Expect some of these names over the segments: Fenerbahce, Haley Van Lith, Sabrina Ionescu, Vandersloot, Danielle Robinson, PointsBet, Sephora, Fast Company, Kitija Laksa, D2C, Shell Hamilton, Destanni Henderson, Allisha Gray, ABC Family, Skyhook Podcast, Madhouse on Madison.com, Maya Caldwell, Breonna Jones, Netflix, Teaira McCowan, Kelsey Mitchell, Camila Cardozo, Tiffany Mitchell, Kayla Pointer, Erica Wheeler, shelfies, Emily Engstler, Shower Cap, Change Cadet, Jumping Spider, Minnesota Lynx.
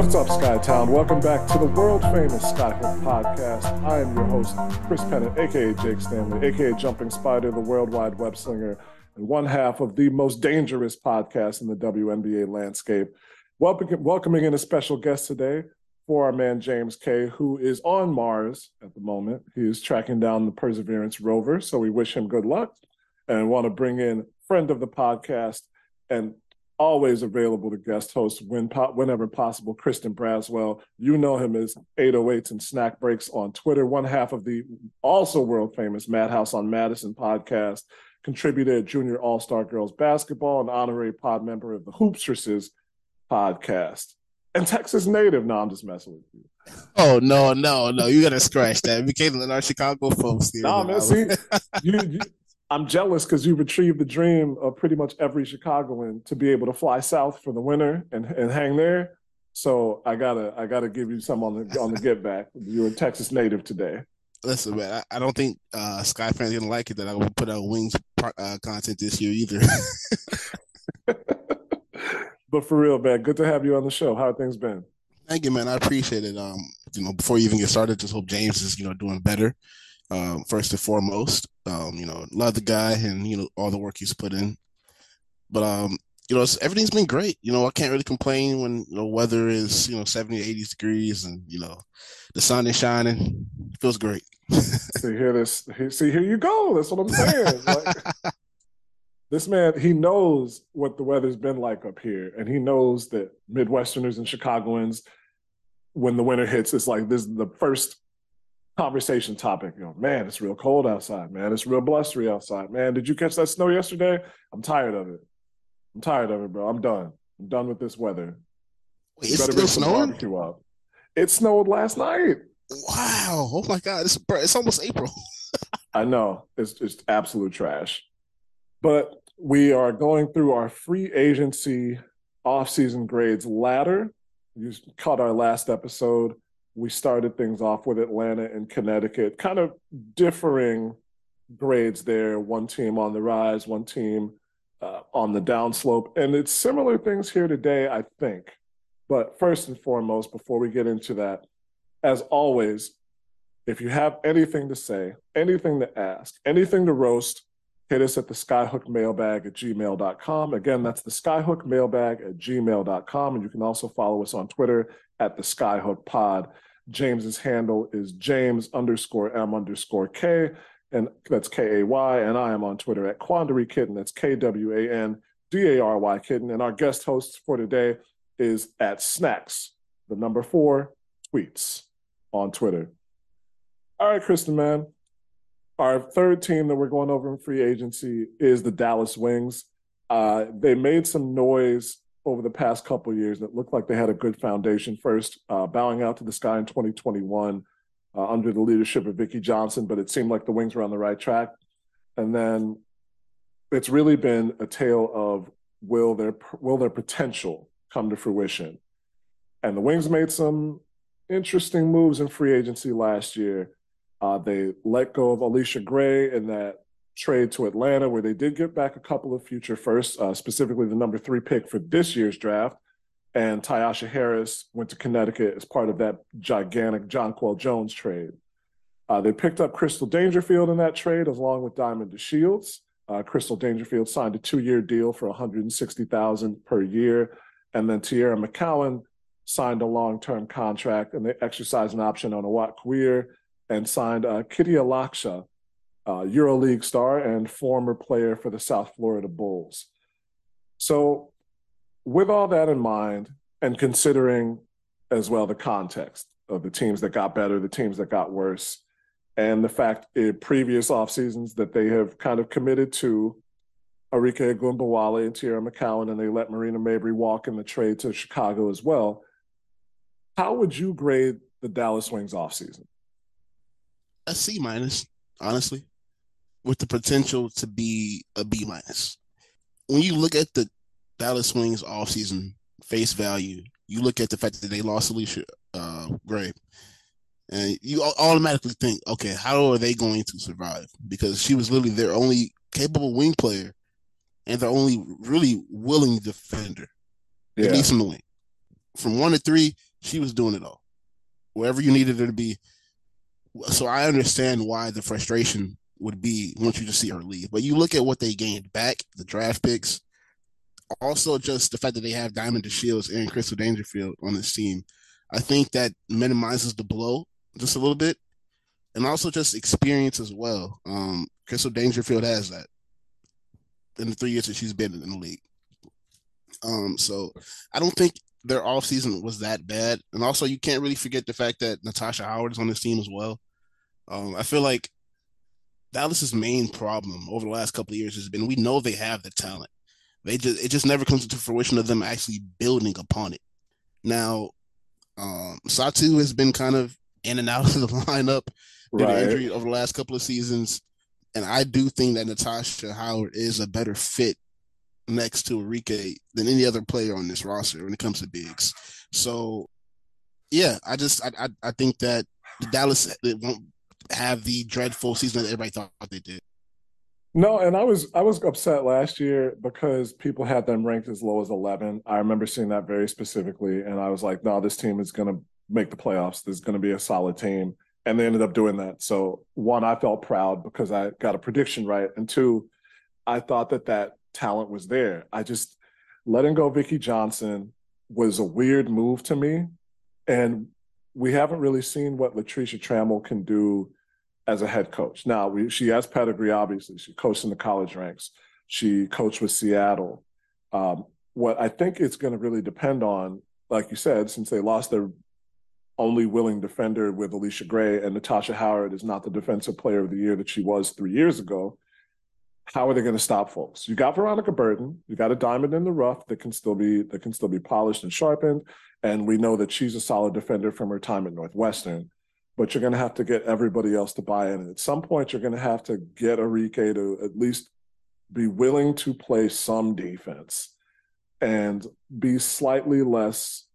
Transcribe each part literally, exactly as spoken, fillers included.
What's up, Skytown? Welcome back to the world-famous Skyhook Podcast. I am your host, Chris Pennant, a k a. Jake Stanley, a k a. Jumping Spider, the worldwide web-slinger, and one half of the most dangerous podcast in the W N B A landscape. Welcome, welcoming in a special guest today for our man, James Kay, who is on Mars at the moment. He is tracking down the Perseverance rover, so we wish him good luck and want to bring in friend of the podcast and always available to guest host when po- whenever possible, Kristen Braswell. You know him as eight oh eights and Snack Breaks on Twitter, one half of the also world-famous Madhouse on Madison podcast, contributor at Junior All-Star Girls Basketball, and honorary pod member of the Hoopstresses podcast. And Texas native. No, I'm just messing with you. Oh, no, no, no. You got to scratch that. We can't let our Chicago folks here. No, man, see, you... you I'm jealous because you retrieved the dream of pretty much every Chicagoan to be able to fly south for the winter and, and hang there. So I gotta I gotta give you some on the on the get back. You're a Texas native today. Listen, man, I, I don't think uh, Sky fans are gonna like it that I will put out Wings uh, content this year either. But for real, man, good to have you on the show. How have things been? Thank you, man. I appreciate it. Um, you know, before you even get started, just hope James is you know doing better. Um, first and foremost, um, you know, love the guy and, you know, all the work he's put in. But, um, you know, it's, everything's been great. You know, I can't really complain when the you know, weather is, you know, seventy, eighty degrees and, you know, the sun is shining. It feels great. See, here this, see, here you go. That's what I'm saying. Like, this man, he knows what the weather's been like up here. And he knows that Midwesterners and Chicagoans, when the winter hits, it's like this is the first conversation topic. You know, man, it's real cold outside, man. It's real blustery outside, man. Did you catch that snow yesterday? I'm tired of it. I'm tired of it, bro. I'm done. I'm done with this weather. Wait, it's still snowing? Up. It snowed last night. Wow. Oh my God. It's, it's almost April. I know. It's just absolute trash. But we are going through our free agency offseason grades ladder. You caught our last episode. We started things off with Atlanta and Connecticut, kind of differing grades there. One team on the rise, one team uh, on the downslope. And it's similar things here today, I think. But first and foremost, before we get into that, as always, if you have anything to say, anything to ask, anything to roast, hit us at the skyhook mailbag at gmail dot com. Again, that's the skyhook mailbag at gmail dot com. And you can also follow us on Twitter at the Skyhook Pod. James's handle is James underscore M underscore K, and that's K A Y. And I am on Twitter at Quandary Kitten. That's K W A N D A R Y Kitten. And our guest host for today is at Snacks, the number four tweets on Twitter. All right, Kristen, man. Our third team that we're going over in free agency is the Dallas Wings. Uh, they made some noise over the past couple of years that looked like they had a good foundation. First, uh, bowing out to the Sky in twenty twenty-one uh, under the leadership of Vicki Johnson, but it seemed like the Wings were on the right track. And then it's really been a tale of will their will their potential come to fruition? And the Wings made some interesting moves in free agency last year. Uh, they let go of Allisha Gray in that trade to Atlanta, where they did get back a couple of future firsts, uh, specifically the number three pick for this year's draft. And Tyasha Harris went to Connecticut as part of that gigantic Jonquel Jones trade. Uh, they picked up Crystal Dangerfield in that trade, along with Diamond DeShields. Uh, Crystal Dangerfield signed a two-year deal for one hundred sixty thousand dollars per year. And then Teaira McCowan signed a long-term contract, and they exercised an option on Awad Queer, and signed uh, Kitija Laksa, uh, EuroLeague star and former player for the South Florida Bulls. So with all that in mind, and considering as well the context of the teams that got better, the teams that got worse, and the fact in previous off seasons that they have kind of committed to Erica Wheeler and Teaira McCowan, and they let Marina Mabrey walk in the trade to Chicago as well, how would you grade the Dallas Wings offseason? A C minus, honestly, with the potential to be a B minus. When you look at the Dallas Wings offseason face value, you look at the fact that they lost Allisha uh, Gray, and you automatically think, okay, how are they going to survive? Because she was literally their only capable wing player and their only really willing defender, yeah. At least in the wing. From one to three, She was doing it all, wherever you needed her to be. So I understand why the frustration would be once you just see her leave. But you look at what they gained back, the draft picks, also just the fact that they have Diamond DeShields and Crystal Dangerfield on this team. I think that minimizes the blow just a little bit, and also just experience as well. Um, Crystal Dangerfield has that in the three years that she's been in the league. Um, so I don't think their offseason was that bad. And also you can't really forget the fact that Natasha Howard is on this team as well. Um, I feel like Dallas's main problem over the last couple of years has been, we know they have the talent. They just, it just never comes to fruition of them actually building upon it. Now, um, Satu has been kind of in and out of the lineup due to injury over the last couple of seasons. And I do think that Natasha Howard is a better fit next to Enrique than any other player on this roster when it comes to bigs. So, yeah, I just I I, I think that Dallas won't have the dreadful season that everybody thought they did. No, and I was I was upset last year because people had them ranked as low as eleven. I remember seeing that very specifically, and I was like, no, this team is going to make the playoffs. This is going to be a solid team. And they ended up doing that. So, one, I felt proud because I got a prediction right. And two, I thought that that talent was there. I just letting go Vicky Johnson was a weird move to me. And we haven't really seen what Latricia Trammell can do as a head coach. Now, we, she has pedigree, obviously. She coached in the college ranks. She coached with Seattle. Um, what I think it's going to really depend on, like you said, since they lost their only willing defender with Allisha Gray, and Natasha Howard is not the defensive player of the year that she was three years ago. How are they going to stop folks? You got Veronica Burton, you got a diamond in the rough that can still be that can still be polished and sharpened, and we know that she's a solid defender from her time at Northwestern. But you're going to have to get everybody else to buy in, and at some point, you're going to have to get Enrique to at least be willing to play some defense and be slightly less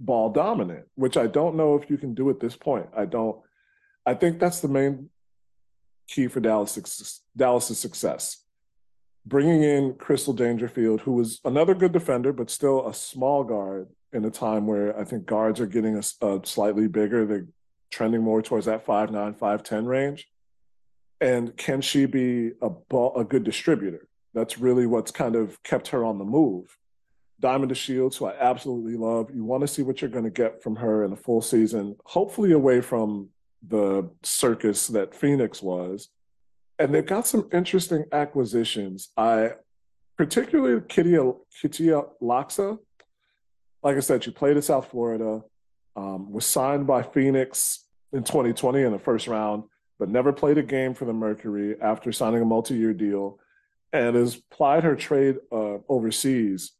ball dominant, which I don't know if you can do at this point. I don't. I think that's the main key for Dallas, Dallas's success. Bringing in Crystal Dangerfield, who was another good defender, but still a small guard in a time where I think guards are getting a, a slightly bigger. They're trending more towards that five nine, five ten range. And can she be a ball, a good distributor? That's really what's kind of kept her on the move. Diamond DeShields, who I absolutely love. You want to see what you're going to get from her in a full season, hopefully away from the circus that Phoenix was. And they've got some interesting acquisitions. I particularly Kitija Kitija Laksa. Like I said, she played in South Florida, um, was signed by Phoenix in twenty twenty in the first round, but never played a game for the Mercury after signing a multi-year deal, and has plied her trade uh, overseas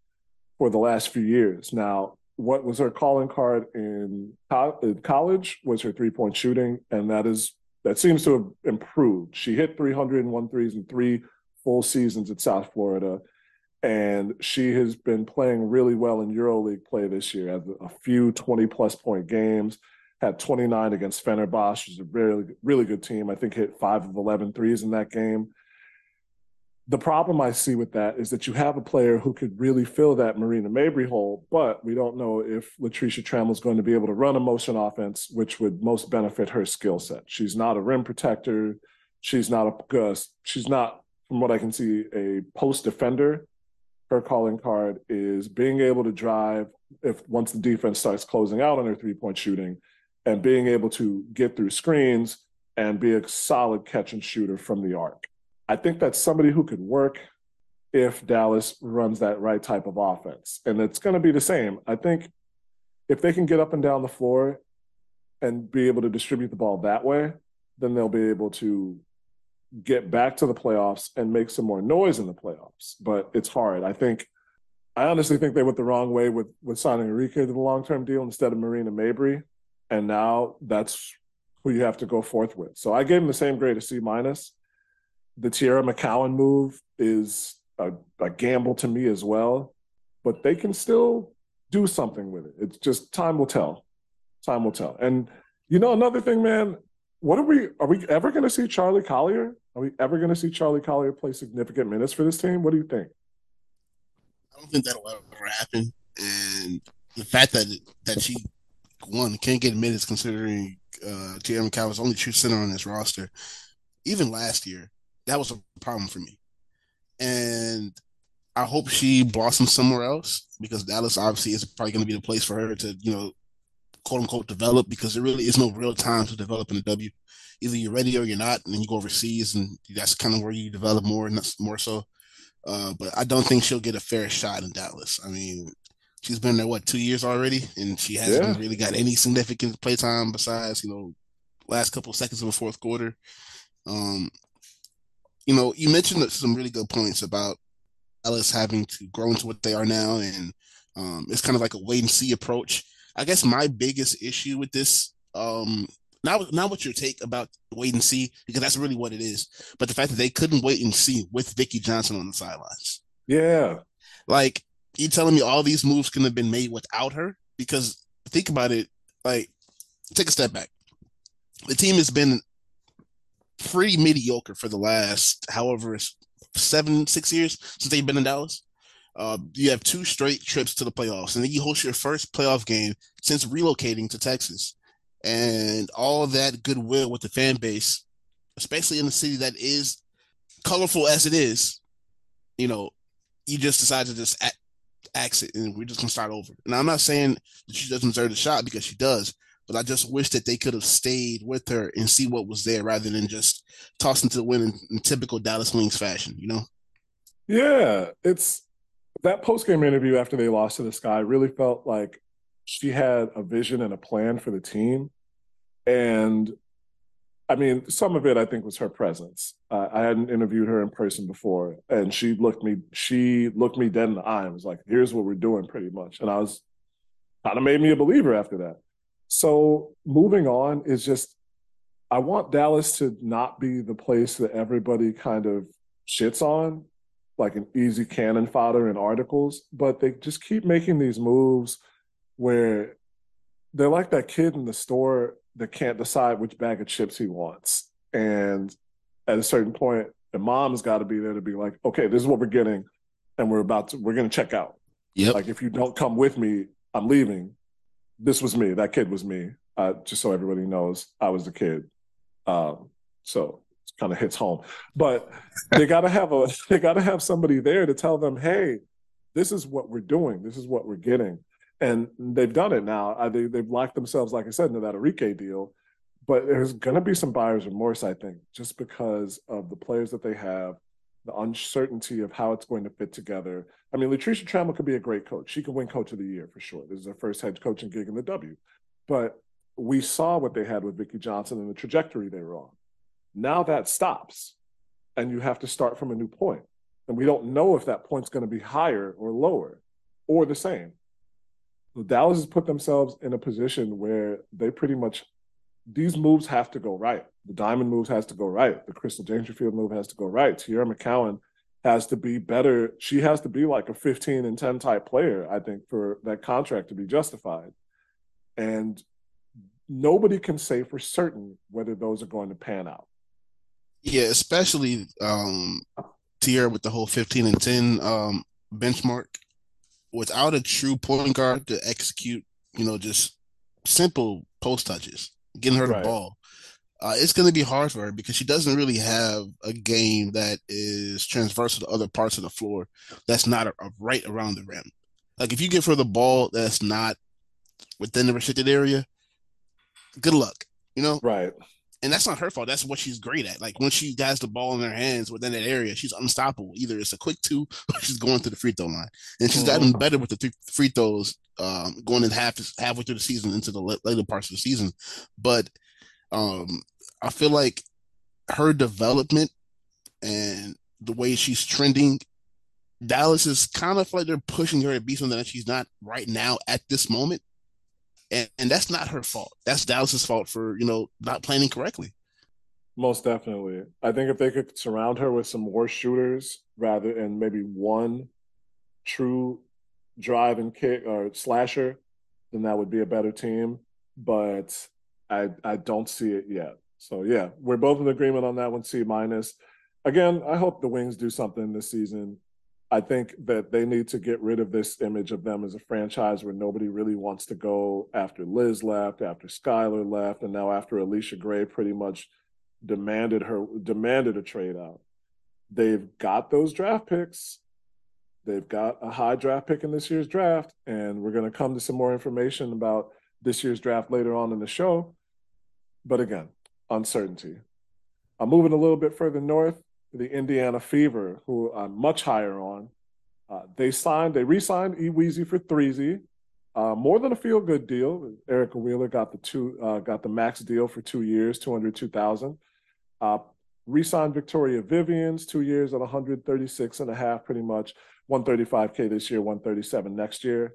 for the last few years. Now, what was her calling card in college was her three-point shooting, and that is that seems to have improved. She hit three hundred one threes in three full seasons at South Florida, and she has been playing really well in EuroLeague play this year. Had a few twenty-plus point games, had twenty-nine against Fenerbahce, which is a really, really good team. I think hit five of eleven threes in that game. The problem I see with that is that you have a player who could really fill that Marina Mabrey hole, but we don't know if Latricia Trammell is going to be able to run a motion offense, which would most benefit her skill set. She's not a rim protector. She's not a uh, she's not, from what I can see, a post defender. Her calling card is being able to drive if once the defense starts closing out on her three-point shooting, and being able to get through screens and be a solid catch and shooter from the arc. I think that's somebody who could work if Dallas runs that right type of offense. And it's going to be the same. I think if they can get up and down the floor and be able to distribute the ball that way, then they'll be able to get back to the playoffs and make some more noise in the playoffs. But it's hard. I think I honestly think they went the wrong way with, with signing Enrique to the long-term deal instead of Marina Mabrey. And now that's who you have to go forth with. So I gave them the same grade, a C minus. The Teaira McCowan move is a, a gamble to me as well, but they can still do something with it. It's just time will tell. Time will tell. And, you know, another thing, man, what are we, are we ever going to see Charli Collier? Are we ever going to see Charli Collier play significant minutes for this team? What do you think? I don't think that'll ever happen. And the fact that, that she one, can't get minutes considering uh, Teaira McCowan's only true center on this roster. Even last year, that was a problem for me. And I hope she blossoms somewhere else, because Dallas obviously is probably going to be the place for her to, you know, quote unquote develop, because there really is no real time to develop in the W. Either you're ready or you're not, and then you go overseas, and that's kind of where you develop more and that's more so. Uh, but I don't think she'll get a fair shot in Dallas. I mean, she's been there, what, two years already, and she hasn't yeah. really got any significant play time besides, you know, last couple of seconds of the fourth quarter. Um, you know, you mentioned some really good points about Dallas having to grow into what they are now, and um, it's kind of like a wait-and-see approach. I guess my biggest issue with this, um, not, not what your take about wait-and-see, because that's really what it is, but the fact that they couldn't wait and see with Vicki Johnson on the sidelines. Yeah. Like, you telling me all these moves couldn't have been made without her? Because think about it, like, take a step back. The team has been pretty mediocre for the last, however, seven, six years since they've been in Dallas. Uh, you have two straight trips to the playoffs, and then you host your first playoff game since relocating to Texas. And all that goodwill with the fan base, especially in the city that is colorful as it is, you know, you just decide to just act, axe it, and we're just going to start over. And I'm not saying that she doesn't deserve the shot, because she does, but I just wish that they could have stayed with her and see what was there, rather than just tossing to the wind in, in typical Dallas Wings fashion, you know? Yeah, it's that post-game interview after they lost to the Sky really felt like she had a vision and a plan for the team. And I mean, some of it I think was her presence. Uh, I hadn't interviewed her in person before, and she looked me, she looked me dead in the eye and was like, "Here's what we're doing," pretty much. And I was, kind of made me a believer after that. So moving on is just, I want Dallas to not be the place that everybody kind of shits on, like an easy cannon fodder in articles, but they just keep making these moves where they're like that kid in the store that can't decide which bag of chips he wants. And at a certain point, the mom's got to be there to be like, okay, this is what we're getting, and we're about to, we're going to check out. Yep. Like, if you don't come with me, I'm leaving. This was me. That kid was me. Uh, just so everybody knows, I was the kid. Um, so it kind of hits home. But they got to have a, they got to have somebody there to tell them, hey, this is what we're doing. This is what we're getting. And they've done it now. I, they, they've locked themselves, like I said, into that Enrique deal. But there's going to be some buyer's remorse, I think, just because of the players that they have, the uncertainty of how it's going to fit together. I mean, Latricia Trammell could be a great coach. She could win Coach of the Year for sure. This is her first head coaching gig in the W. But we saw what they had with Vicki Johnson and the trajectory they were on. Now that stops, and you have to start from a new point. And we don't know if that point's going to be higher or lower or the same. Dallas has put themselves in a position where they pretty much, these moves have to go right. The Diamond move has to go right. The Crystal Dangerfield move has to go right. Teaira McCowan has to be better. She has to be like a fifteen and ten type player, I think, for that contract to be justified. And nobody can say for certain whether those are going to pan out. Yeah, especially um, Teaira with the whole fifteen and ten um, benchmark. Without a true point guard to execute, you know, just simple post touches, getting her right. the ball, uh, it's going to be hard for her, because she doesn't really have a game that is transversal to other parts of the floor that's not a, a right around the rim. Like, if you give her the ball that's not within the restricted area, good luck, you know? Right. And that's not her fault. That's what she's great at. Like, when she has the ball in her hands within that area, she's unstoppable. Either it's a quick two, or she's going to the free throw line. And she's gotten better with the th- free throws um, going in half halfway through the season into the le- later parts of the season. But um, I feel like her development and the way she's trending, Dallas is kind of like they're pushing her to be something that she's not right now at this moment. And, and that's not her fault. That's Dallas's fault for, you know, not planning correctly. Most definitely. I think if they could surround her with some more shooters rather than maybe one true drive and kick or slasher, then that would be a better team. But I I don't see it yet. So, yeah, we're both in agreement on that one, C minus. Again, I hope the Wings do something this season. I think that they need to get rid of this image of them as a franchise where nobody really wants to go after Liz left, after Skylar left, and now after Allisha Gray pretty much demanded her demanded a trade out. They've got those draft picks. They've got a high draft pick in this year's draft, and we're going to come to some more information about this year's draft later on in the show. But again, uncertainty. I'm moving a little bit further north. The Indiana Fever, who I'm much higher on, uh, they signed, they re-signed E-Weezy for threezy, uh, more than a feel-good deal. Erica Wheeler got the two, uh, got the max deal for two years, two hundred two thousand. Uh, re-signed Victoria Vivians, two years at one hundred thirty-six and a half, pretty much one thirty-five k this year, one thirty-seven next year.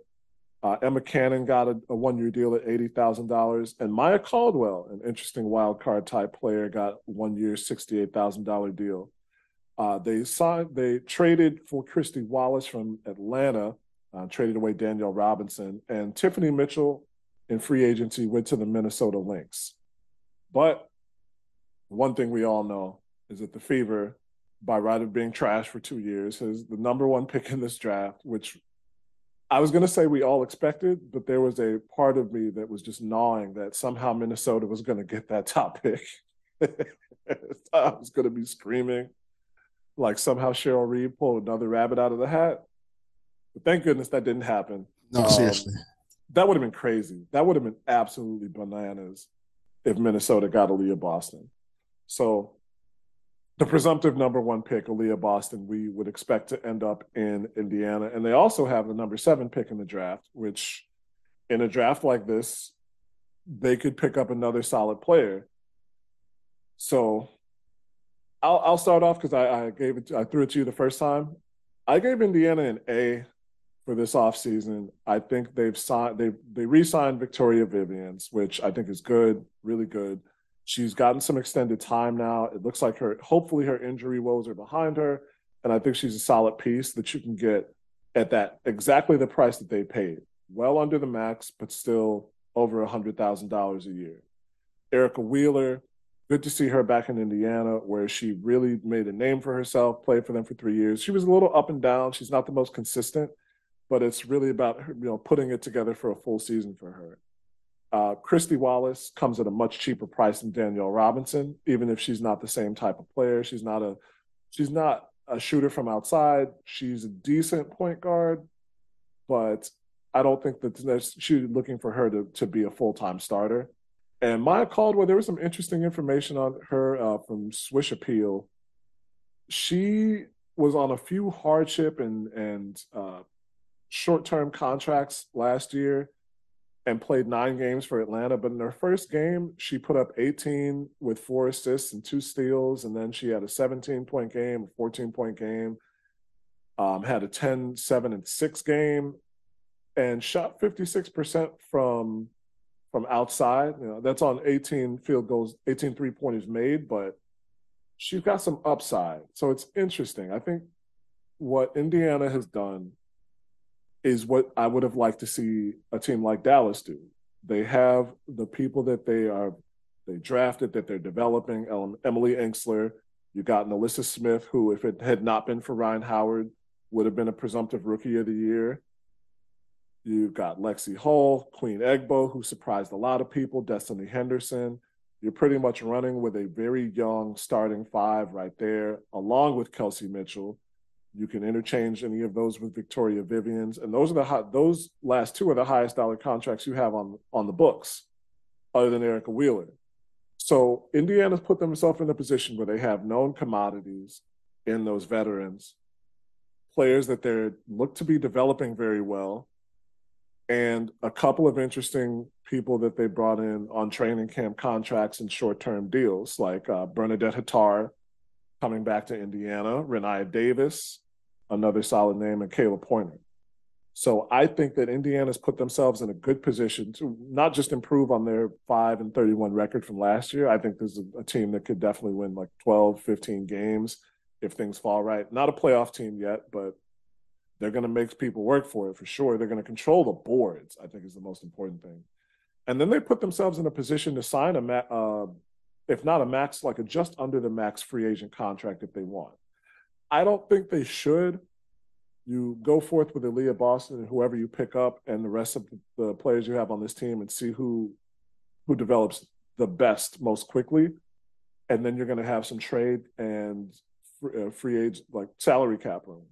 Uh, Emma Cannon got a, a one-year deal at eighty thousand dollars, and Maya Caldwell, an interesting wild card type player, got one-year sixty-eight thousand dollar deal. Uh, they signed, they traded for Kristy Wallace from Atlanta, uh, traded away Danielle Robinson, and Tiffany Mitchell in free agency went to the Minnesota Lynx. But one thing we all know is that the Fever, by right of being trashed for two years, has the number one pick in this draft, which I was going to say we all expected, but there was a part of me that was just gnawing that somehow Minnesota was going to get that top pick. I was going to be screaming. Like somehow Cheryl Reed pulled another rabbit out of the hat. But thank goodness that didn't happen. No, um, seriously. That would have been crazy. That would have been absolutely bananas if Minnesota got Aliyah Boston. So the presumptive number one pick, Aliyah Boston, we would expect to end up in Indiana. And they also have the number seven pick in the draft, which in a draft like this, they could pick up another solid player. So I'll, I'll start off because I, I gave it, I threw it to you the first time. I gave Indiana an A for this offseason. I think they've signed, they they re-signed Victoria Vivians, which I think is good, really good. She's gotten some extended time now. It looks like her, hopefully her injury woes are behind her, and I think she's a solid piece that you can get at that exactly the price that they paid, well under the max, but still over a hundred thousand dollars a year. Erica Wheeler. Good to see her back in Indiana, where she really made a name for herself, played for them for three years. She was a little up and down. She's not the most consistent, but it's really about her, you know, putting it together for a full season for her. Uh, Kristy Wallace comes at a much cheaper price than Danielle Robinson, even if she's not the same type of player. She's not a, she's not a shooter from outside. She's a decent point guard, but I don't think that she's looking for her to, to be a full-time starter. And Maya Caldwell, there was some interesting information on her uh, from Swish Appeal. She was on a few hardship and, and uh, short-term contracts last year and played nine games for Atlanta. But in her first game, she put up eighteen with four assists and two steals. And then she had a seventeen-point game, a fourteen-point game, um, had a ten, seven, and six game, and shot fifty-six percent from... from outside. You know, that's on eighteen field goals, eighteen three-pointers made, but she's got some upside. So it's interesting. I think what Indiana has done is what I would have liked to see a team like Dallas do. They have the people that they are, they drafted, that they're developing. Emily Engstler, you got Nalissa Smith, who, if it had not been for Ryan Howard, would have been a presumptive rookie of the year. You've got Lexi Hull, Queen Egbo, who surprised a lot of people, Destanni Henderson. You're pretty much running with a very young starting five right there, along with Kelsey Mitchell. You can interchange any of those with Victoria Vivians. And those are the high, those last two are the highest dollar contracts you have on, on the books, other than Erica Wheeler. So Indiana's put themselves in a position where they have known commodities in those veterans, players that they look to be developing very well, and a couple of interesting people that they brought in on training camp contracts and short-term deals, like uh, Bernadette Hattar coming back to Indiana, Renia Davis, another solid name, and Kayla Pointer. So I think that Indiana's put themselves in a good position to not just improve on their five and thirty-one record from last year. I think this is a team that could definitely win like twelve, fifteen games if things fall right. Not a playoff team yet, but they're going to make people work for it for sure. They're going to control the boards, I think, is the most important thing. And then they put themselves in a position to sign a, ma- uh, if not a max, like a just under the max free agent contract if they want. I don't think they should, you go forth with Aliyah Boston and whoever you pick up and the rest of the players you have on this team and see who who develops the best most quickly. And then you're going to have some trade and free agent, like salary cap room.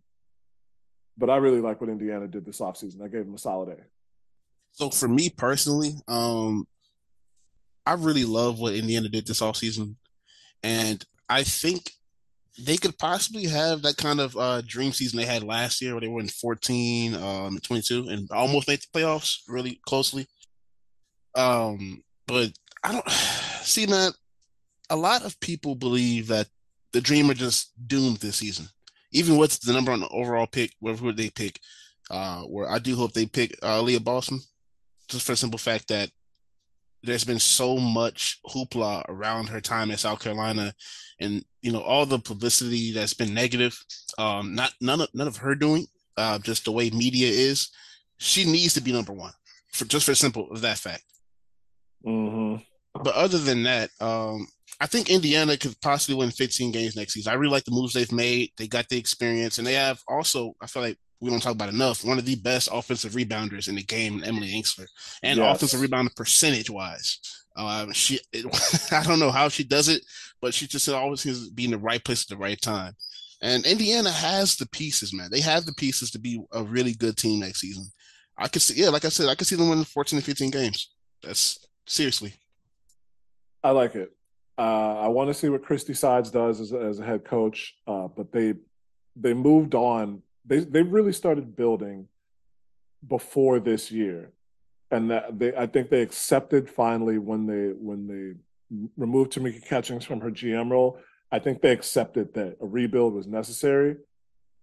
But I really like what Indiana did this offseason. I gave them a solid A. So for me personally, um, I really love what Indiana did this offseason. And I think they could possibly have that kind of uh, dream season they had last year where they were in fourteen, um, twenty-two, and almost made the playoffs really closely. Um, but I don't see that. A lot of people believe that the Dream are just doomed this season. Even what's the number on the overall pick, whoever they pick, uh, where I do hope they pick uh, Aliyah Boston, just for the simple fact that there's been so much hoopla around her time at South Carolina, and you know all the publicity that's been negative, um, not none of none of her doing, uh, just the way media is. She needs to be number one, for just for the simple of that fact. Mm-hmm. But other than that, um, I think Indiana could possibly win fifteen games next season. I really like the moves they've made. They got the experience, and they have also, I feel like we don't talk about enough, one of the best offensive rebounders in the game, Emily Engstler, and yes. offensive rebounding percentage-wise. Um, she, it, I don't know how she does it, but she just always seems to be in the right place at the right time. And Indiana has the pieces, man. They have the pieces to be a really good team next season. I could see, yeah, like I said, I could see them winning fourteen to fifteen games. That's seriously. I like it. Uh, I want to see what Kristy Sides does as, as a head coach, uh, but they they moved on. They they really started building before this year, and that they I think they accepted finally when they when they removed Tamika Catchings from her G M role. I think they accepted that a rebuild was necessary,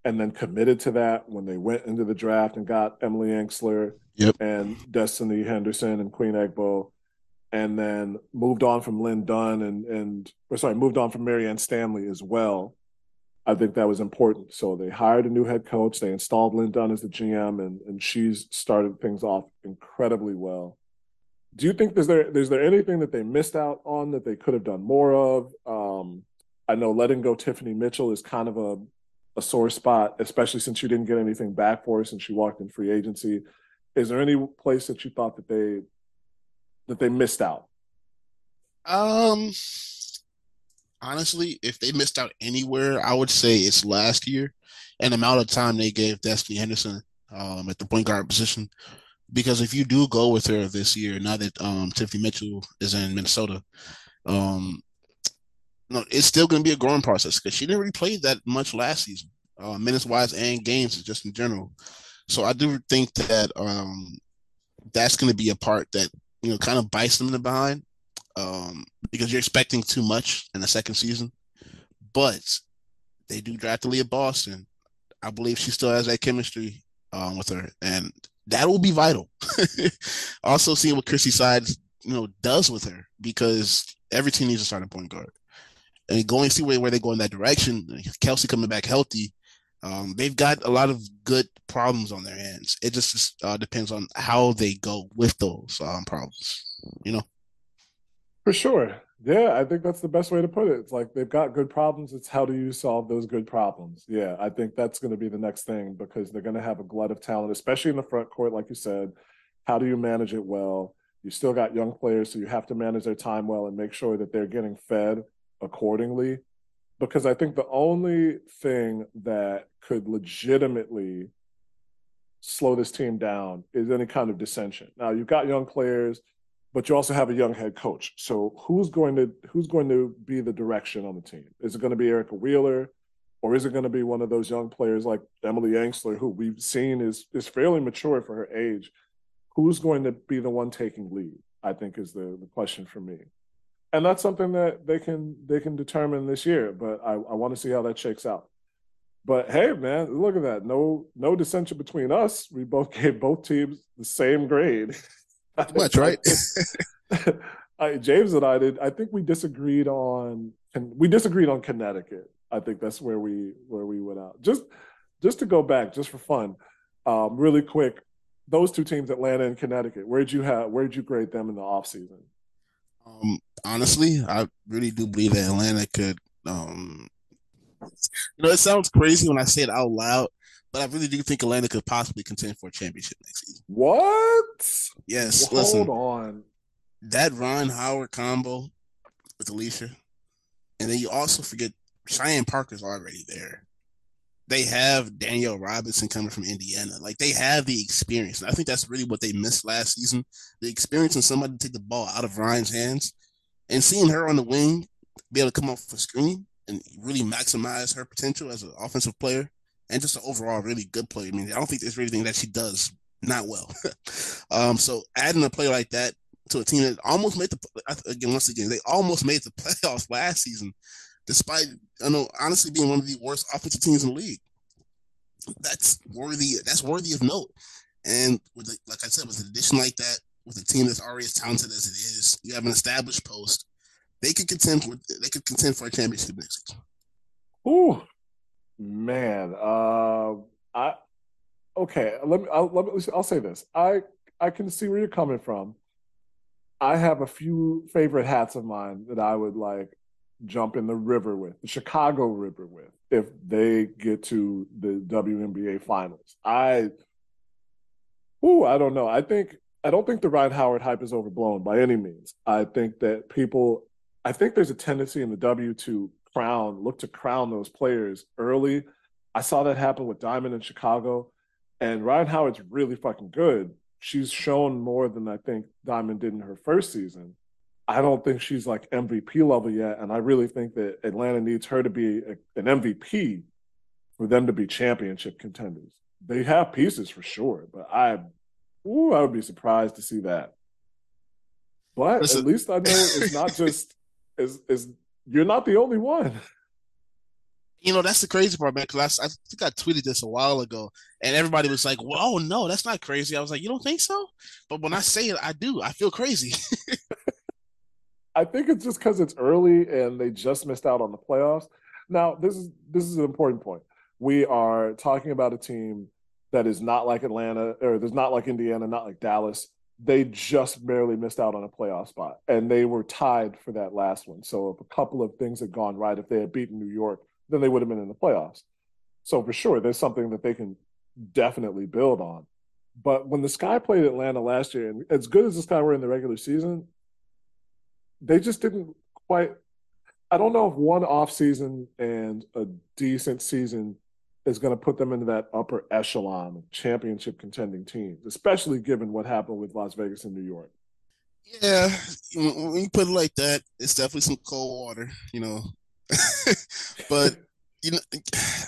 and then committed to that when they went into the draft and got Emily Engstler yep. and Destanni Henderson and Queen Egbo. And then moved on from Lynn Dunn and, and or sorry, moved on from Marianne Stanley as well. I think that was important. So they hired a new head coach. They installed Lynn Dunn as the G M, and, and she's started things off incredibly well. Do you think there's there, is there anything that they missed out on that they could have done more of? Um, I know letting go Tiffany Mitchell is kind of a, a sore spot, especially since you didn't get anything back for her since she walked in free agency. Is there any place that you thought that they – that they missed out? Um, honestly, if they missed out anywhere, I would say it's last year and the amount of time they gave Destanni Henderson um, at the point guard position. Because if you do go with her this year, now that um, Tiffany Mitchell is in Minnesota, um, no, it's still going to be a growing process because she didn't really play that much last season, uh, minutes-wise and games just in general. So I do think that um, that's going to be a part that you know, kind of bites them in the behind um, because you're expecting too much in the second season. But they do draft Aliyah Boston. I believe she still has that chemistry um, with her, and that will be vital. Also seeing what Kristy Sides, you know, does with her because every team needs a starting point guard. And going to see where, where they go in that direction, Kelsey coming back healthy, Um, they've got a lot of good problems on their hands. It just uh, depends on how they go with those um, problems, you know? For sure. Yeah, I think that's the best way to put it. It's like they've got good problems. It's how do you solve those good problems? Yeah, I think that's going to be the next thing because they're going to have a glut of talent, especially in the front court, like you said. How do you manage it well? You still got young players, so you have to manage their time well and make sure that they're getting fed accordingly. Because I think the only thing that could legitimately slow this team down is any kind of dissension. Now you've got young players, but you also have a young head coach. So who's going to who's going to be the direction on the team? Is it going to be Erica Wheeler, or is it going to be one of those young players like Emily Engstler, who we've seen is is fairly mature for her age? Who's going to be the one taking lead? I think is the, the question for me. And that's something that they can they can determine this year, but I, I want to see how that shakes out. But hey, man, look at that. No no dissension between us. We both gave both teams the same grade. Pretty much, right? I, James and I did. I think we disagreed on and we disagreed on Connecticut. I think that's where we where we went out. Just just to go back, just for fun, um, really quick. Those two teams, Atlanta and Connecticut. Where'd you have where'd you grade them in the offseason? Um, honestly, I really do believe that Atlanta could, um, you know, it sounds crazy when I say it out loud, but I really do think Atlanta could possibly contend for a championship next season. What? Yes, well, listen. Hold on. That Ryan Howard combo with Allisha, and then you also forget Cheyenne Parker's already there. They have Danielle Robinson coming from Indiana. Like, they have the experience. And I think that's really what they missed last season, the experience in somebody to take the ball out of Ryan's hands and seeing her on the wing be able to come off a screen and really maximize her potential as an offensive player and just an overall really good player. I mean, I don't think there's anything that she does not well. um, so adding a player like that to a team that almost made the – again, once again, they almost made the playoffs last season, despite, I know, honestly being one of the worst offensive teams in the league. That's worthy. That's worthy of note. And with the, like I said, with an addition like that, with a team that's already as talented as it is, you have an established post. They could contend for. They could contend for a championship next season. Ooh, man. Uh, I okay. Let me. I'll, let me. I'll say this. I I can see where you're coming from. I have a few favorite hats of mine that I would like. Jump in the river with, the Chicago River with, if they get to the W N B A finals. I, ooh, I don't know. I think, I don't think the Ryan Howard hype is overblown by any means. I think that people, I think there's a tendency in the W to crown, look to crown those players early. I saw that happen with Diamond in Chicago, and Ryan Howard's really fucking good. She's shown more than I think Diamond did in her first season. I don't think she's like M V P level yet, and I really think that Atlanta needs her to be a, an M V P for them to be championship contenders. They have pieces for sure, but I, ooh, I would be surprised to see that. But Listen. At least I know it's not just is is you're not the only one. You know, that's the crazy part, man, because I, I think I tweeted this a while ago, and everybody was like, well, oh, no, that's not crazy. I was like, you don't think so? But when I say it, I do. I feel crazy. I think it's just because it's early and they just missed out on the playoffs. Now, this is this is an important point. We are talking about a team that is not like Atlanta, or there's not like Indiana, not like Dallas. They just barely missed out on a playoff spot, and they were tied for that last one. So if a couple of things had gone right, if they had beaten New York, then they would have been in the playoffs. So for sure, there's something that they can definitely build on. But when the Sky played Atlanta last year, and as good as the Sky were in the regular season, they just didn't quite – I don't know if one offseason and a decent season is going to put them into that upper echelon of championship contending teams, especially given what happened with Las Vegas and New York. Yeah, when you put it like that, it's definitely some cold water, you know. But, you know,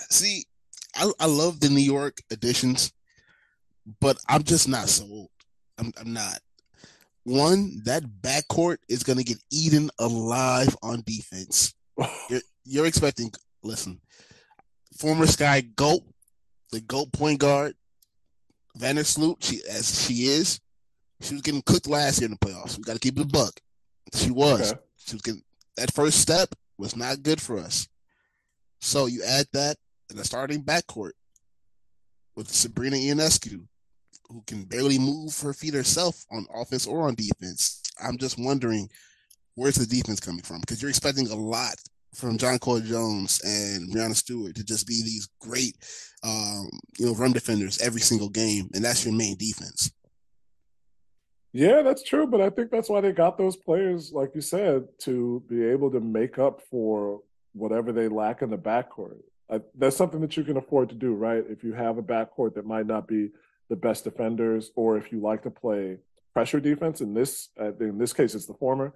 see, I, I love the New York additions, but I'm just not sold. I'm, I'm not. One, that backcourt is going to get eaten alive on defense. You're, you're expecting, listen, former Sky GOAT, the GOAT point guard, Vandersloot, she, as she is, she was getting cooked last year in the playoffs. We got to keep it a buck. She was. Okay. She was getting, that first step was not good for us. So you add that in the starting backcourt with Sabrina Ionescu, who can barely move her feet herself on offense or on defense. I'm just wondering, where's the defense coming from? Because you're expecting a lot from Jonquel Jones and Breonna Stewart to just be these great, um, you know, rim defenders every single game, and that's your main defense. Yeah, that's true, but I think that's why they got those players, like you said, to be able to make up for whatever they lack in the backcourt. I, that's something that you can afford to do, right? If you have a backcourt that might not be the best defenders, or if you like to play pressure defense, in this uh, in this case it's the former,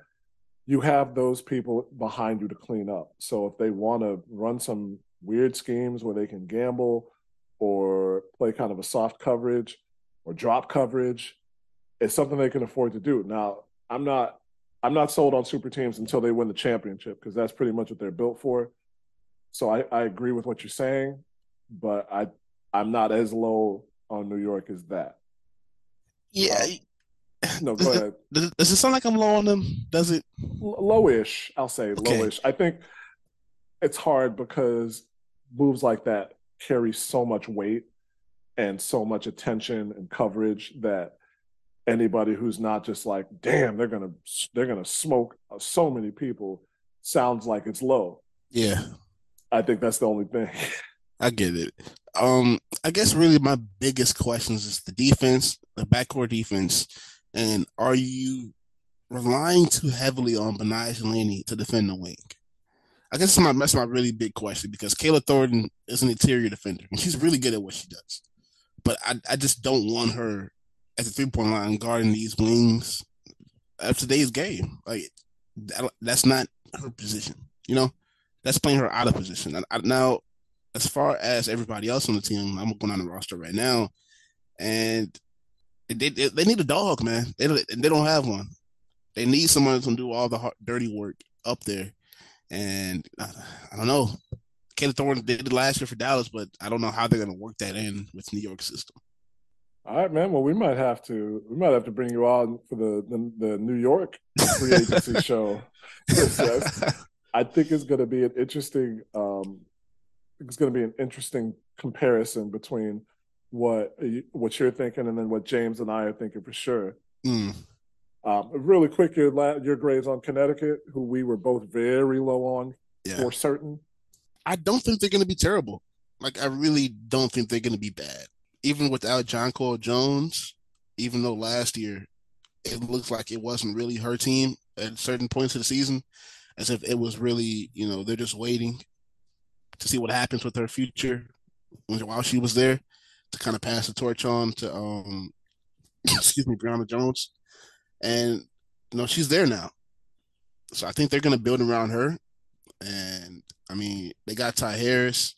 you have those people behind you to clean up. So if they want to run some weird schemes where they can gamble or play kind of a soft coverage or drop coverage, it's something they can afford to do. Now, I'm not I'm not sold on super teams until they win the championship, because that's pretty much what they're built for. So I, I agree with what you're saying, but I I'm not as low on New York is that. Yeah. Um, no, go ahead. Does, does it sound like I'm low on them? Does it? Lowish, I'll say. Okay. Lowish. I think it's hard because moves like that carry so much weight and so much attention and coverage that anybody who's not just like, damn, they're gonna they're gonna smoke so many people, sounds like it's low. Yeah. I think that's the only thing. I get it. Um, I guess really my biggest questions is the defense, the backcourt defense, and are you relying too heavily on Benaiah Laney to defend the wing? I guess that's my, that's my really big question, because Kayla Thornton is an interior defender, and she's really good at what she does. But I, I just don't want her at the three-point line guarding these wings of today's game. Like, that, that's not her position, you know? That's playing her out of position. I, I, now, as far as everybody else on the team, I'm going on the roster right now, and they they, they need a dog, man. They, they don't have one. They need someone that's going to do all the hard, dirty work up there. And I, I don't know. Kayla Thornton did it last year for Dallas, but I don't know how they're going to work that in with New York's system. All right, man. Well, we might have to we might have to bring you on for the the, the New York free agency show. Yes, I think it's going to be an interesting. Um, it's going to be an interesting comparison between what what you're thinking and then what James and I are thinking for sure. Mm. Um, really quick, your your grades on Connecticut, who we were both very low on yeah. for certain. I don't think they're going to be terrible. Like, I really don't think they're going to be bad. Even without Jonquel Jones, even though last year it looked like it wasn't really her team at certain points of the season, as if it was really, you know, they're just waiting to see what happens with her future while she was there to kind of pass the torch on to, um, excuse me, Breonna Jones. And, you know, she's there now. So I think they're going to build around her. And, I mean, they got Ty Harris,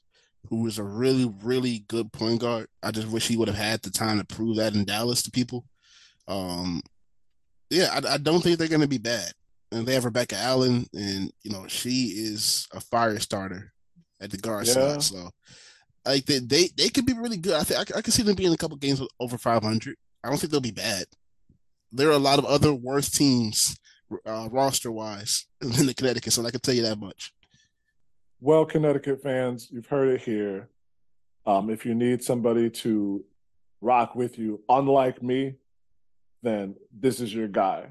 who is a really, really good point guard. I just wish he would have had the time to prove that in Dallas to people. Um, yeah, I, I don't think they're going to be bad. And they have Rebecca Allen, and, you know, she is a fire starter at the guard yeah. side. So, like, they, they they could be really good. I think I, I could see them being a couple games with over five hundred. I don't think they'll be bad. There are a lot of other worse teams uh, roster-wise than the Connecticut, so I can tell you that much. Well, Connecticut fans, you've heard it here. Um, if you need somebody to rock with you, unlike me, then this is your guy,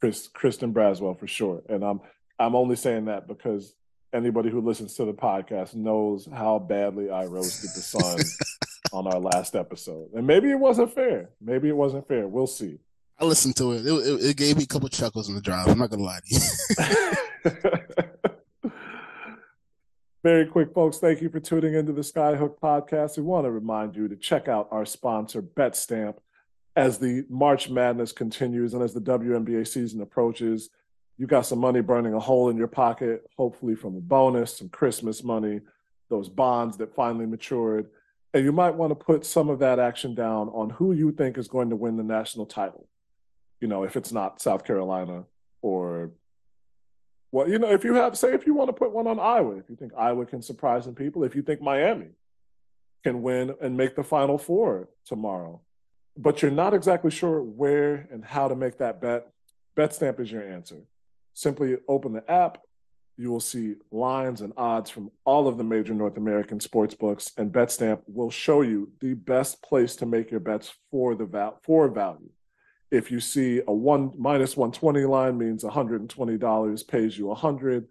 Chris, Kristen Braswell for sure. And I'm I'm only saying that because anybody who listens to the podcast knows how badly I roasted the Sun on our last episode. And maybe it wasn't fair. Maybe it wasn't fair. We'll see. I listened to it. It, it, it gave me a couple chuckles in the drive. I'm not going to lie to you. Very quick, folks. Thank you for tuning into the Skyhook Podcast. We want to remind you to check out our sponsor, BetStamp, as the March Madness continues and as the W N B A season approaches. You got some money burning a hole in your pocket, hopefully from a bonus, some Christmas money, those bonds that finally matured. And you might want to put some of that action down on who you think is going to win the national title. You know, if it's not South Carolina or, well, you know, if you have, say, if you want to put one on Iowa, if you think Iowa can surprise some people, if you think Miami can win and make the Final Four tomorrow, but you're not exactly sure where and how to make that bet, BetStamp is your answer. Simply open the app. You will see lines and odds from all of the major North American sports books, and BetStamp will show you the best place to make your bets for the val- for value. If you see a one minus one twenty line means one hundred twenty dollars pays you one hundred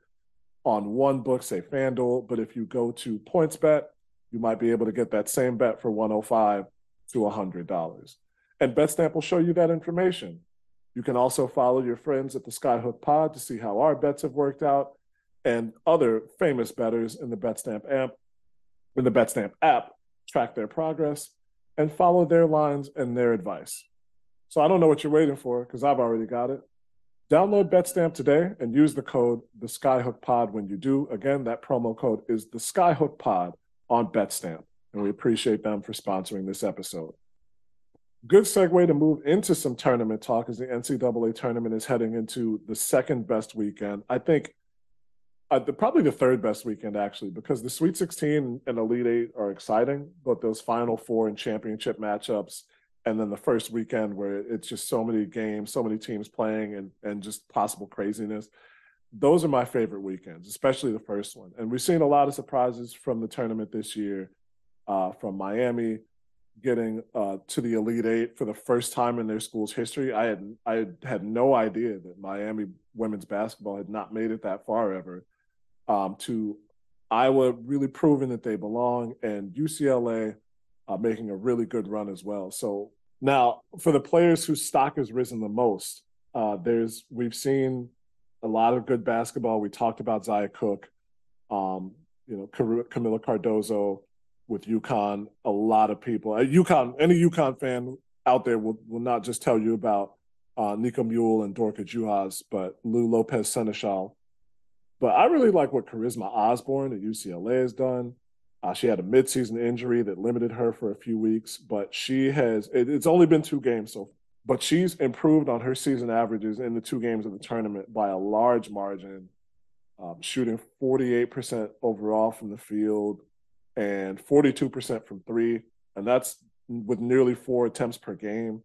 on one book, say FanDuel. But if you go to PointsBet, you might be able to get that same bet for one hundred five dollars to one hundred dollars. And BetStamp will show you that information. You can also follow your friends at the Skyhook Pod to see how our bets have worked out and other famous bettors in the BetStamp app, in the BetStamp app, track their progress and follow their lines and their advice. So I don't know what you're waiting for because I've already got it. Download BetStamp today and use the code the Skyhook Pod when you do. Again, that promo code is the Skyhook Pod on BetStamp, and we appreciate them for sponsoring this episode. Good segue to move into some tournament talk as the N C double A tournament is heading into the second best weekend. I think uh, the, probably the third best weekend, actually, because the Sweet sixteen and Elite Eight are exciting, but those Final Four and championship matchups, and then the first weekend where it's just so many games, so many teams playing, and, and just possible craziness. Those are my favorite weekends, especially the first one. And we've seen a lot of surprises from the tournament this year, uh, from Miami getting uh, to the Elite Eight for the first time in their school's history. I had I had no idea that Miami women's basketball had not made it that far ever, um, to Iowa really proving that they belong, and U C L A uh, making a really good run as well. So now for the players whose stock has risen the most, uh, there's we've seen a lot of good basketball. We talked about Zaya Cook, um, you know, Car- Camila Cardozo with UConn. A lot of people, uh, UConn, any UConn fan out there will, will not just tell you about uh, Nika Mule and Dorka Juhas, but Lou Lopez Seneschal. But I really like what Charisma Osborne at U C L A has done. Uh, she had a midseason injury that limited her for a few weeks, but she has it, – it's only been two games so far. But she's improved on her season averages in the two games of the tournament by a large margin, um, shooting forty-eight percent overall from the field and forty-two percent from three, and that's with nearly four attempts per game.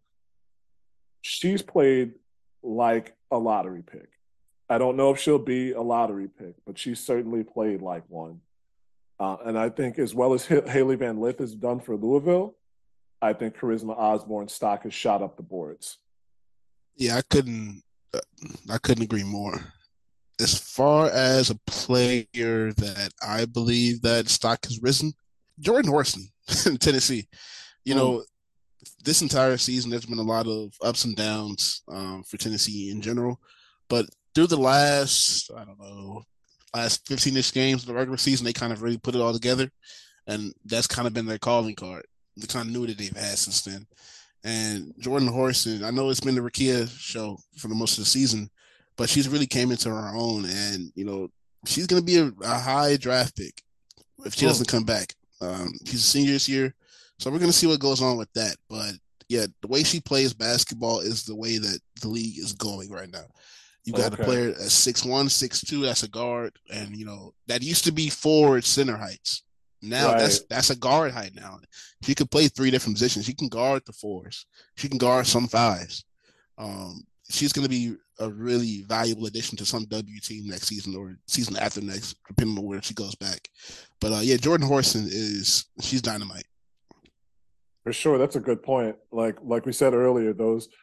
She's played like a lottery pick. I don't know if she'll be a lottery pick, but she certainly played like one. Uh, and I think as well as H- Haley Van Lith has done for Louisville, I think Charisma Osborne's stock has shot up the boards. Yeah, I couldn't I couldn't agree more. As far as a player that I believe that stock has risen, Jordan Horston in Tennessee. You mm. know, this entire season there's been a lot of ups and downs um, for Tennessee in general, but through the last, I don't know, last fifteen-ish games of the regular season, they kind of really put it all together, and that's kind of been their calling card, the continuity they've had since then. And Jordan Horston, I know it's been the Rakia show for the most of the season, but she's really came into her own, and, you know, she's going to be a, a high draft pick if she doesn't come back. Um, she's a senior this year, so we're going to see what goes on with that. But, yeah, the way she plays basketball is the way that the league is going right now. You got okay. a player at six one, six two, that's a guard. And, you know, that used to be forward center heights. Now right. that's that's a guard height now. She could play three different positions. She can guard the fours. She can guard some fives. Um, she's going to be a really valuable addition to some W team next season or season after next, depending on where she goes back. But, uh, yeah, Jordan Horston is – she's dynamite. For sure. That's a good point. Like Like we said earlier, those –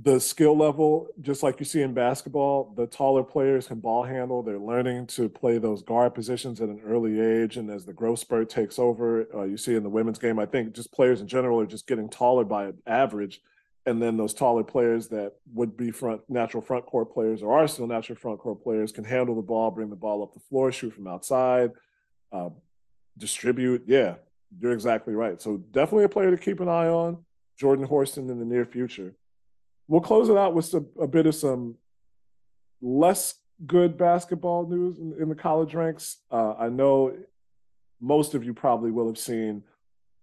the skill level, just like you see in basketball, the taller players can ball handle. They're learning to play those guard positions at an early age. And as the growth spurt takes over, uh, you see in the women's game, I think just players in general are just getting taller by average. And then those taller players that would be front natural front court players or are still natural front court players can handle the ball, bring the ball up the floor, shoot from outside, uh, distribute. Yeah, you're exactly right. So definitely a player to keep an eye on, Jordan Horston, in the near future. We'll close it out with some, a bit of some less good basketball news in, in the college ranks. Uh, I know most of you probably will have seen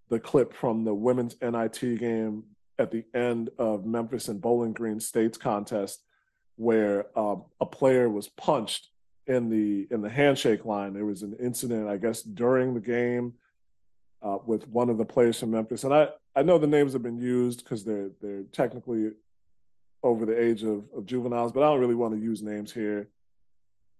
the clip from the women's N I T game at the end of Memphis and Bowling Green State's contest where um, a player was punched in the in the handshake line. There was an incident, I guess, during the game uh, with one of the players from Memphis. And I, I know the names have been used because they're they're technically – over the age of, of juveniles, but I don't really want to use names here.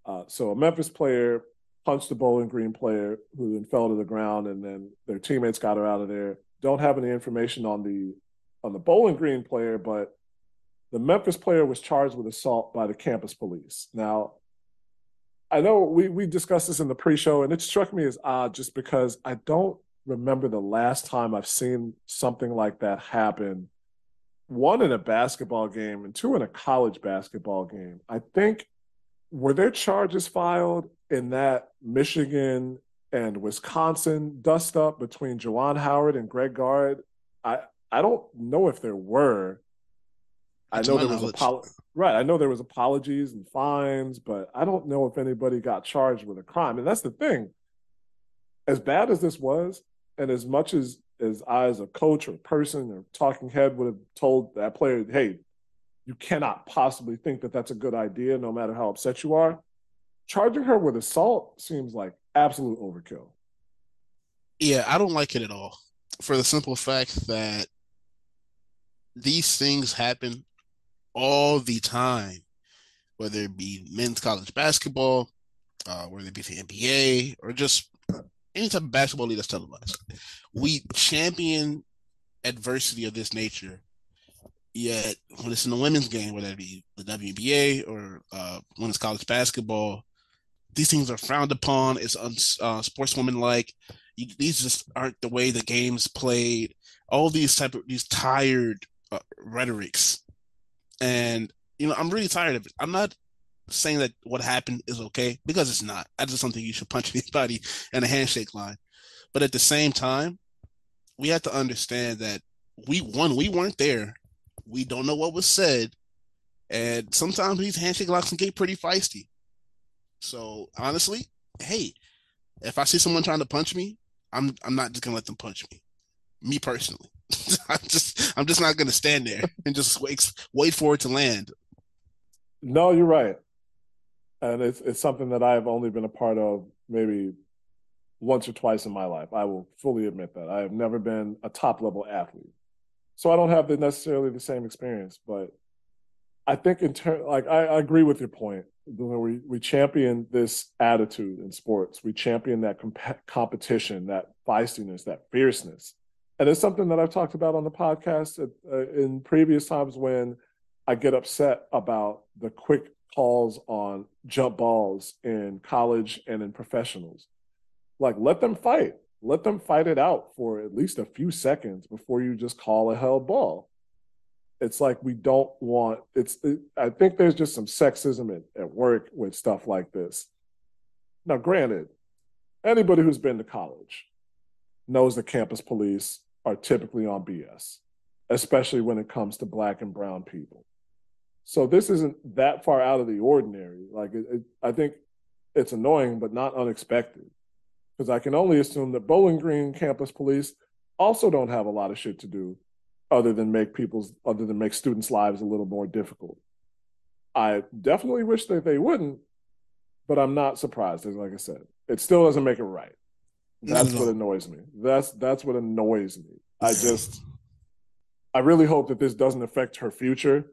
Uh, so a Memphis player punched a Bowling Green player who then fell to the ground, and then their teammates got her out of there. Don't have any information on the on the Bowling Green player, but the Memphis player was charged with assault by the campus police. Now, I know we, we discussed this in the pre-show, and it struck me as odd just because I don't remember the last time I've seen something like that happen. One in a basketball game and two in a college basketball game. I think, were there charges filed in that Michigan and Wisconsin dust up between Juwan Howard and Greg Gard? I, I don't know if there were. I know there was apo- right. I know there was apologies and fines, but I don't know if anybody got charged with a crime. And that's the thing. As bad as this was, and as much as as I, as a coach or person or talking head would have told that player, hey, you cannot possibly think that that's a good idea, no matter how upset you are. Charging her with assault seems like absolute overkill. Yeah, I don't like it at all, for the simple fact that these things happen all the time, whether it be men's college basketball, uh, whether it be the N B A, or just any type of basketball league that's televised. We champion adversity of this nature, yet when it's in the women's game, whether it be the W N B A or uh, women's college basketball, these things are frowned upon. It's uh, sportswoman-like. These just aren't the way the game's played. All these type of these tired uh, rhetorics, and you know, I'm really tired of it. I'm not saying that what happened is okay, because it's not. I just don't think you should punch anybody in a handshake line. But at the same time, we have to understand that we won. We weren't there. We don't know what was said. And sometimes these handshake locks can get pretty feisty. So honestly, hey, if I see someone trying to punch me, I'm I'm not just gonna let them punch me. Me personally, I'm just I'm just not gonna stand there and just wait wait for it to land. No, you're right, and it's it's something that I have only been a part of maybe once or twice in my life. I will fully admit that I have never been a top level athlete, so I don't have the, necessarily the same experience, but. I think in ter- like I, I agree with your point. We we champion this attitude in sports. We champion that comp- competition, that feistiness, that fierceness, and it's something that I've talked about on the podcast at, uh, in previous times when I get upset about the quick calls on jump balls in college and in professionals. Like, let them fight. Let them fight it out for at least a few seconds before you just call a held ball. It's like we don't want – It's. It, I think there's just some sexism at, at work with stuff like this. Now, granted, anybody who's been to college knows that campus police are typically on B S, especially when it comes to Black and brown people. So this isn't that far out of the ordinary. Like, it, it, I think it's annoying but not unexpected, because I can only assume that Bowling Green campus police also don't have a lot of shit to do other than make people's, other than make students' lives a little more difficult. I definitely wish that they wouldn't, but I'm not surprised. Like I said, it still doesn't make it right. That's what annoys me. That's that's what annoys me. I just, I really hope that this doesn't affect her future,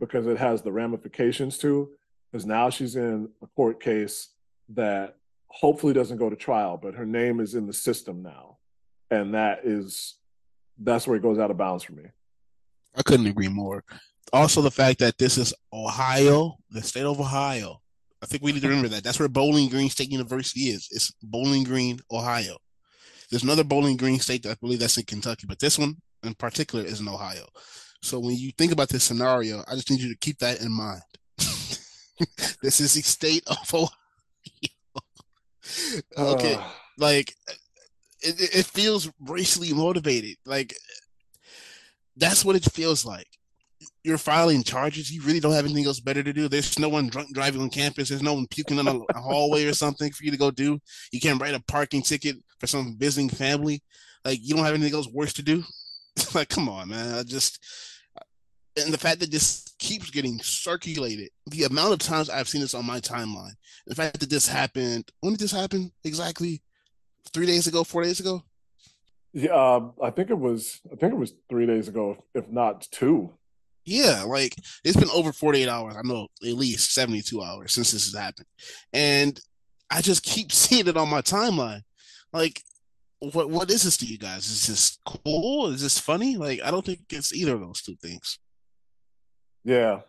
because it has the ramifications too, because now she's in a court case that hopefully doesn't go to trial, but her name is in the system now. And that is, that's where it goes out of bounds for me. I couldn't agree more. Also, the fact that this is Ohio, the state of Ohio. I think we need to remember that. That's where Bowling Green State University is. It's Bowling Green, Ohio. There's another Bowling Green State that I believe that's in Kentucky, but this one in particular is in Ohio. So when you think about this scenario, I just need you to keep that in mind. This is the state of Ohio. Okay. Uh... Like... It, it feels racially motivated. Like, that's what it feels like. You're filing charges. You really don't have anything else better to do. There's no one drunk driving on campus. There's no one puking in a, a hallway or something for you to go do. You can't write a parking ticket for some visiting family. Like, you don't have anything else worse to do. Like, come on, man. I just, and the fact that this keeps getting circulated. The amount of times I've seen this on my timeline. The fact that this happened. When did this happen exactly? Three days ago, four days ago. Yeah, um, I think it was. I think it was three days ago, if not two. Yeah, like it's been over forty-eight hours. I know at least seventy-two hours since this has happened, and I just keep seeing it on my timeline. Like, what what is this to you guys? Is this cool? Is this funny? Like, I don't think it's either of those two things. Yeah,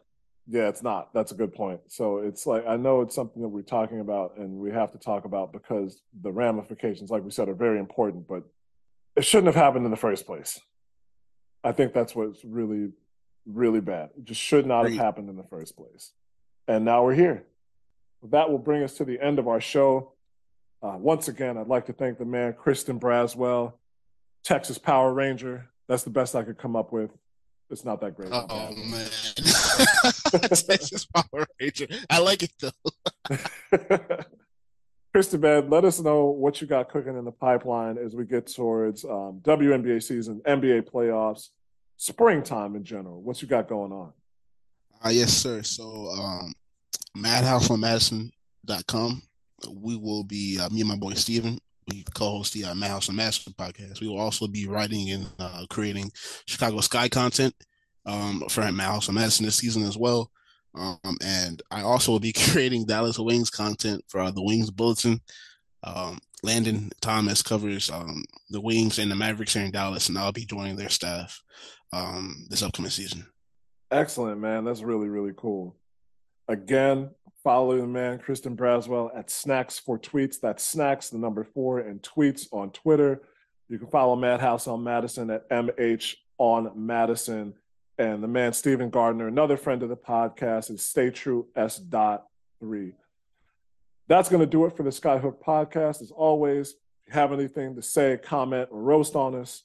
yeah, it's not. That's a good point. So it's like, I know it's something that we're talking about and we have to talk about, because the ramifications, like we said, are very important, but it shouldn't have happened in the first place. I think that's what's really, really bad. It just should not have happened in the first place. And now we're here. That will bring us to the end of our show. Uh, once again, I'd like to thank the man, Kristen Braswell, Texas Power Ranger. That's the best I could come up with. It's not that great. Oh, man. Texas Power Ranger. I like it, though. Kristen, man, let us know what you got cooking in the pipeline as we get towards um, W N B A season, N B A playoffs, springtime in general. What you got going on? Uh, yes, sir. So, um, madhouse on madison dot com. We will be, uh, me and my boy Steven, we co-host the uh, Madhouse on Madison podcast. We will also be writing and uh, creating Chicago Sky content um, for Madhouse on Madison this season as well. Um, and I also will be creating Dallas Wings content for uh, the Wings Bulletin. Um, Landon Thomas covers um, the Wings and the Mavericks here in Dallas, and I'll be joining their staff um, this upcoming season. Excellent, man. That's really, really cool. Again, follow the man, Kristen Braswell, at Snacks for Tweets. That's Snacks, the number four, and Tweets on Twitter. You can follow Madhouse on Madison at M H on Madison. And the man, Stephen Gardner, another friend of the podcast, is Stay True S.three. That's going to do it for the Skyhook Podcast. As always, if you have anything to say, comment, or roast on us,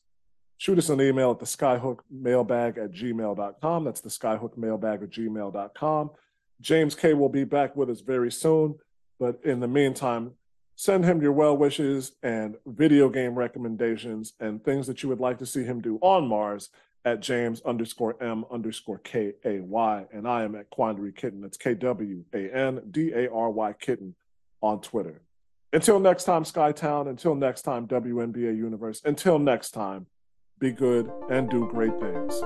shoot us an email at the skyhookmailbag at gmail dot com. That's the skyhookmailbag at gmail dot com. James Kay will be back with us very soon. But in the meantime, send him your well wishes and video game recommendations and things that you would like to see him do on Mars at James underscore M underscore K A Y. And I am at Quandary Kitten. That's K W A N D A R Y Kitten on Twitter. Until next time, Skytown. Until next time, W N B A Universe. Until next time, be good and do great things.